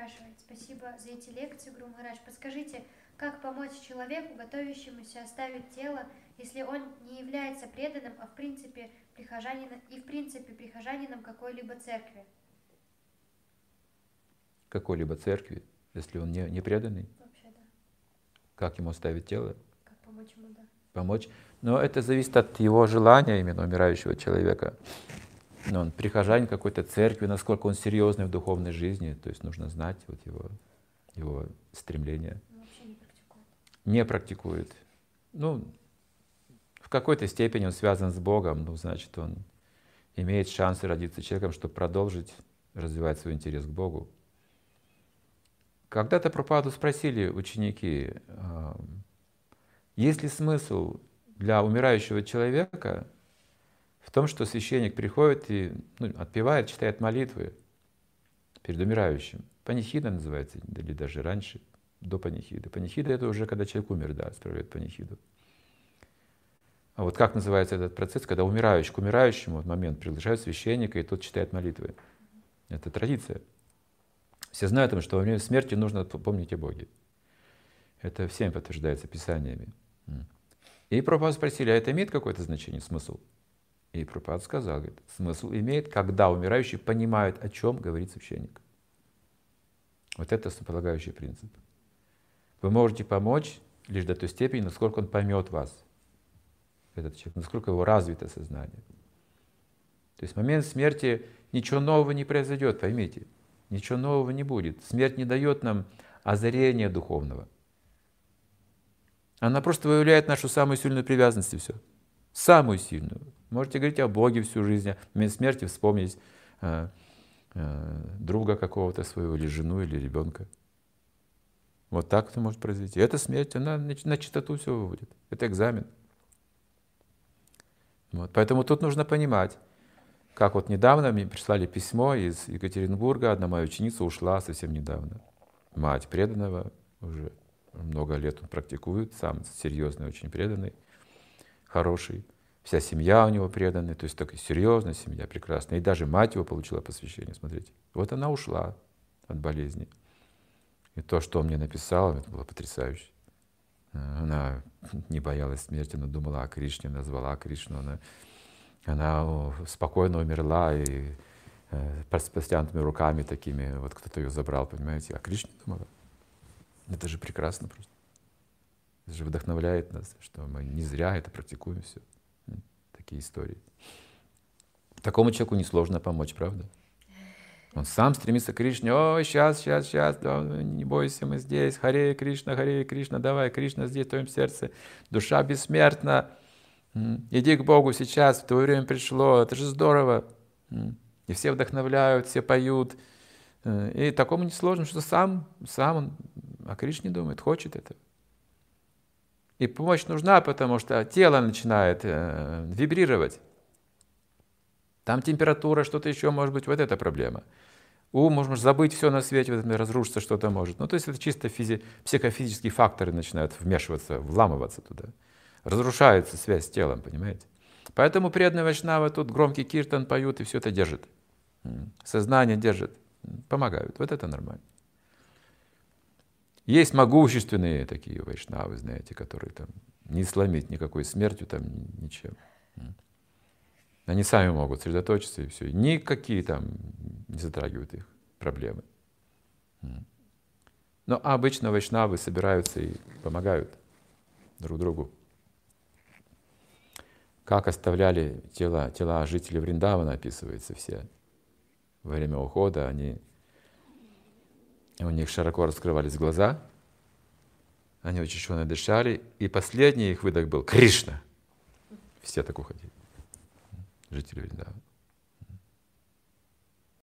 спрашивает. Спасибо за эти лекции, Гуру Махарадж. Подскажите, как помочь человеку, готовящемуся оставить тело, если он не является преданным, а в принципе прихожанином, какой-либо церкви? Какой-либо церкви, если он не преданный? Вообще, да. Как ему оставить тело? Как помочь ему, да. Помочь. Но это зависит от его желания именно умирающего человека. Но он прихожанин какой-то церкви, насколько он серьезный в духовной жизни, то есть нужно знать вот его стремление. Он вообще не практикует. Не практикует. Ну, в какой-то степени он связан с Богом, ну, значит, он имеет шансы родиться человеком, чтобы продолжить развивать свой интерес к Богу. Когда-то Прабхупаду спросили ученики, есть ли смысл для умирающего человека в том, что священник приходит и отпевает, читает молитвы перед умирающим. Панихида называется, или даже раньше, до панихиды. Панихида — это уже когда человек умер, да, справляет панихиду. А вот как называется этот процесс, когда умирающий к умирающему в момент приглашают священника, и тот читает молитвы? Это традиция. Все знают, что во время смерти нужно помнить о Боге. Это всем подтверждается Писаниями. И Прабхупаду спросили, а это имеет какое-то значение, смысл? И Прабхупада сказал, говорит, смысл имеет, когда умирающий понимает, о чем говорит священник. Вот это основополагающий принцип. Вы можете помочь лишь до той степени, насколько он поймет вас, этот человек, насколько его развито сознание. То есть в момент смерти ничего нового не произойдет, поймите. Ничего нового не будет. Смерть не дает нам озарения духовного. Она просто выявляет нашу самую сильную привязанность и все. Самую сильную. Можете говорить о Боге всю жизнь, в момент смерти вспомнить друга какого-то своего, или жену, или ребенка. Вот так это может произойти. Эта смерть, она на чистоту все выводит. Это экзамен. Вот. Поэтому тут нужно понимать, как вот недавно мне прислали письмо из Екатеринбурга, одна моя ученица ушла совсем недавно. Мать преданного, уже много лет он практикует, сам серьезный, очень преданный, хороший. Вся семья у него преданная, то есть такая серьезная семья, прекрасная. И даже мать его получила посвящение, смотрите. Вот она ушла от болезни. И то, что он мне написал, это было потрясающе. Она не боялась смерти, она думала о Кришне, назвала Кришну, она спокойно умерла, и с простянутыми руками такими, вот кто-то ее забрал, понимаете, а Кришна думала. Это же прекрасно просто. Это же вдохновляет нас, что мы не зря это практикуем все. Такие истории. Такому человеку несложно помочь, правда? Он сам стремится к Кришне. Ой, сейчас, да, не бойся, мы здесь. Харе Кришна, давай, Кришна здесь, в твоем сердце. Душа бессмертна. Иди к Богу сейчас, в твое время пришло. Это же здорово. И все вдохновляют, все поют. И такому несложно, что сам он о Кришне думает, хочет это. И помощь нужна, потому что тело начинает вибрировать. Там температура, что-то еще может быть, вот эта проблема. Ум может забыть все на свете, вот, разрушиться что-то может. Ну, то есть это чисто психофизические факторы начинают вмешиваться, вламываться туда. Разрушается связь с телом, понимаете? Поэтому преданные вайшнавы тут громкий киртан поют и все это держит. Сознание держит, помогают. Вот это нормально. Есть могущественные такие вайшнавы, знаете, которые там не сломить никакой смертью, там ничем. Они сами могут сосредоточиться и все. И никакие там не затрагивают их проблемы. Но обычно вайшнавы собираются и помогают друг другу. Как оставляли тела жителей Вриндавана, описывается все. Во время ухода у них широко раскрывались глаза, они учащенно дышали, и последний их выдох был «Кришна!». Все так уходили, жители Вриндавана.